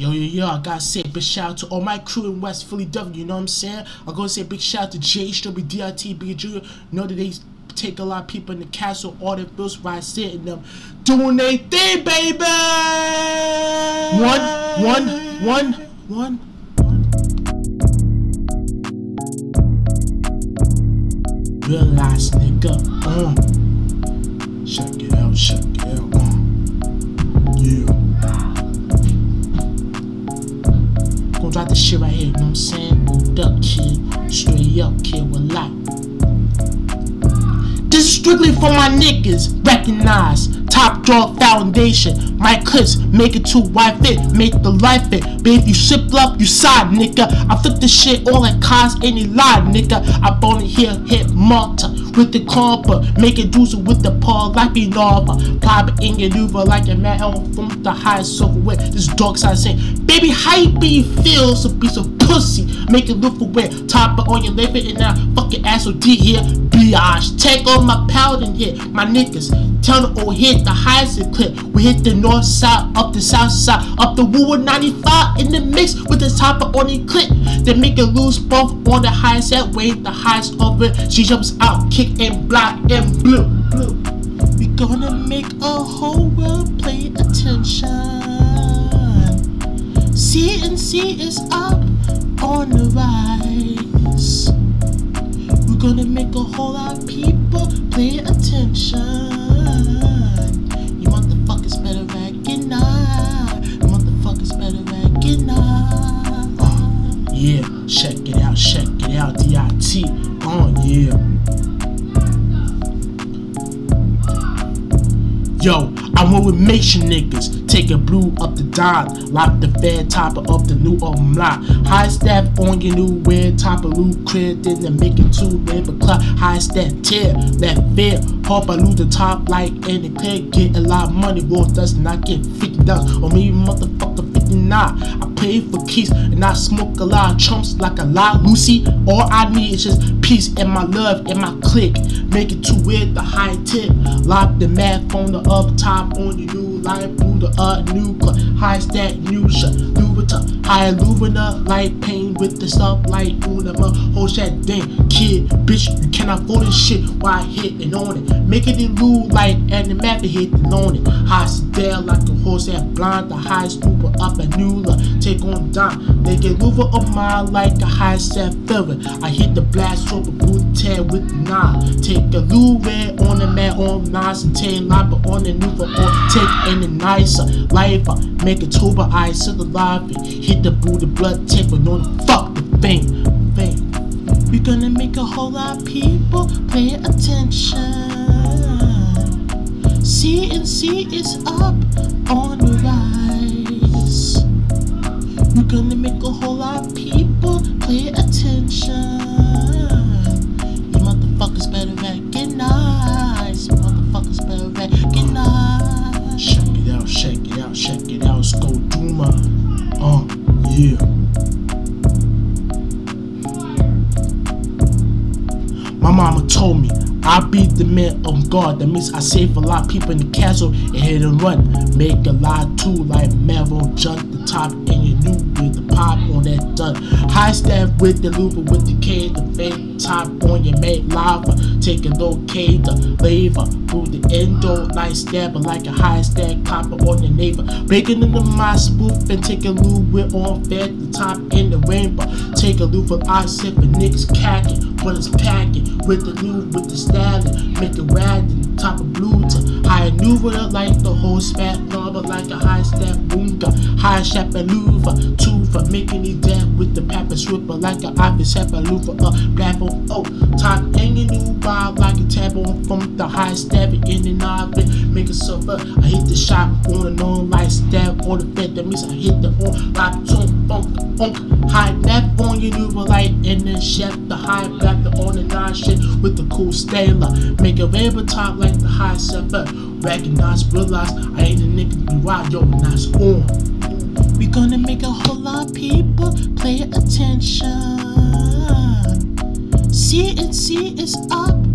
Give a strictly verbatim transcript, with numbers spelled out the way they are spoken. Yo, yo, yo, I gotta say a big shout out to all my crew in West Philly W, you know what I'm saying? I gotta say a big shout out to Jay, Stroby, D R T, Big Junior, know that they take a lot of people in the castle, all their bills right there, and them doing their thing, baby! One, one, one, one. Realize, nigga, uh. Check it out, check it out, uh. Yeah. Gonna drop this shit right here, you know what I'm saying? Hold up, kid. Straight up, kid, with life. This is strictly for my niggas. Recognize. Top dog foundation. My clips make it to white fit. Make the life fit. Babe, if you slip up, you side, nigga. I flip this shit all like cars, any lie, nigga. I bone it here, hit Malta with the compa. Make it doozy with the paw like a lava. Pop in your Uber like a mad hell from the high silver wet. This dog side saying, baby, hypey feels a piece of pussy. Make it look for wear. Top it on your lip and now fuck your ass O D here. Biatch. Take all my powder in here. My niggas, tell the old hit the highest clip. We hit the north side, up the south side, up the Woodward ninety-five in the mix with the top of on the clip. They make it loose both on the highest that way, the highest of it. She jumps out, kick and black and blue, blue. We gonna make a whole world pay attention. C N C is up on the rise. We're gonna make a whole lot of people pay attention. You motherfuckers better recognize. You motherfuckers better recognize. Uh, yeah, check it out, check it out, D I T. Oh, uh, yeah. Yo. I went with Mason niggas, take a blue up the dime, lock the fed topper up the new album line. High staff on your new weird top of loot clear, then they make it too big but clock. High staff tear, that fear, hope I lose the top like in the clear, get a lot of money, war does not get fifty dollars or maybe motherfucker fifty-nine. I play for keys and I smoke a lot of chumps like a lot Lucy. All I need is just peace and my love and my click. Make it too weird, the high tip, lock the math on the up top. On your new life, through the uh, new club, high stat, new shot, Louvita, high Illumina, light pain with the stuff, light Unima, hold that damn kid, bitch, you cannot afford this shit while hitting on it, making it lewd like animatic hitting on it, high stare like a horse that blind, the high stupor up a new la, take on dime, they get over a mile like a high step feeling, I hit the blast over blue tear with nine, take a blue red on the man on nines and ten, line, but on the new for take any nicer life, uh, make a tuba ice of the life, hit the boo, the blood take, but no the fuck the fame, fame. We're gonna make a whole lot of people pay attention. C N C is up on the rise. We're gonna make a whole lot of people pay attention. You motherfuckers better recognize. You motherfuckers better recognize. Check it out, check it out, check it out, let's go Duma. Uh, yeah. My mama told me, I be the man of God. That means I save a lot of people in the castle and hit and run. Make a lot too, like Meryl, jump the top and you knew with the pop on that done. High staff with the looper, with the K, the fake top on your mate lava. Take a low K, the labor. Through the endo, light stabber like a high stack copper on your neighbor. Breaking into my spoof and take a loop, we're on fed the top in the rainbow. Take a loop of I sip and niggas cacking, but it's packing with the loop, with the stabbing. Make it rad in the top of blue to high new like the whole spat number like a high stack boonga. High shap and louver, two for making me death with the pepper stripper like a office shap and louver, a black on oh. Top hanging new vibe like a tab on from the high stack. In and out of it, make it suffer. I hit the shot on and on like stab on the fed. That means I hit the on like tune funk funk. High left on your new light and then chef the high back the on the nine shit with the cool staler. Make a rainbow top like the high suffer. Recognize, realize I ain't a nigga you ride yo nice on. We gonna make a whole lot of people pay attention. C N C is up.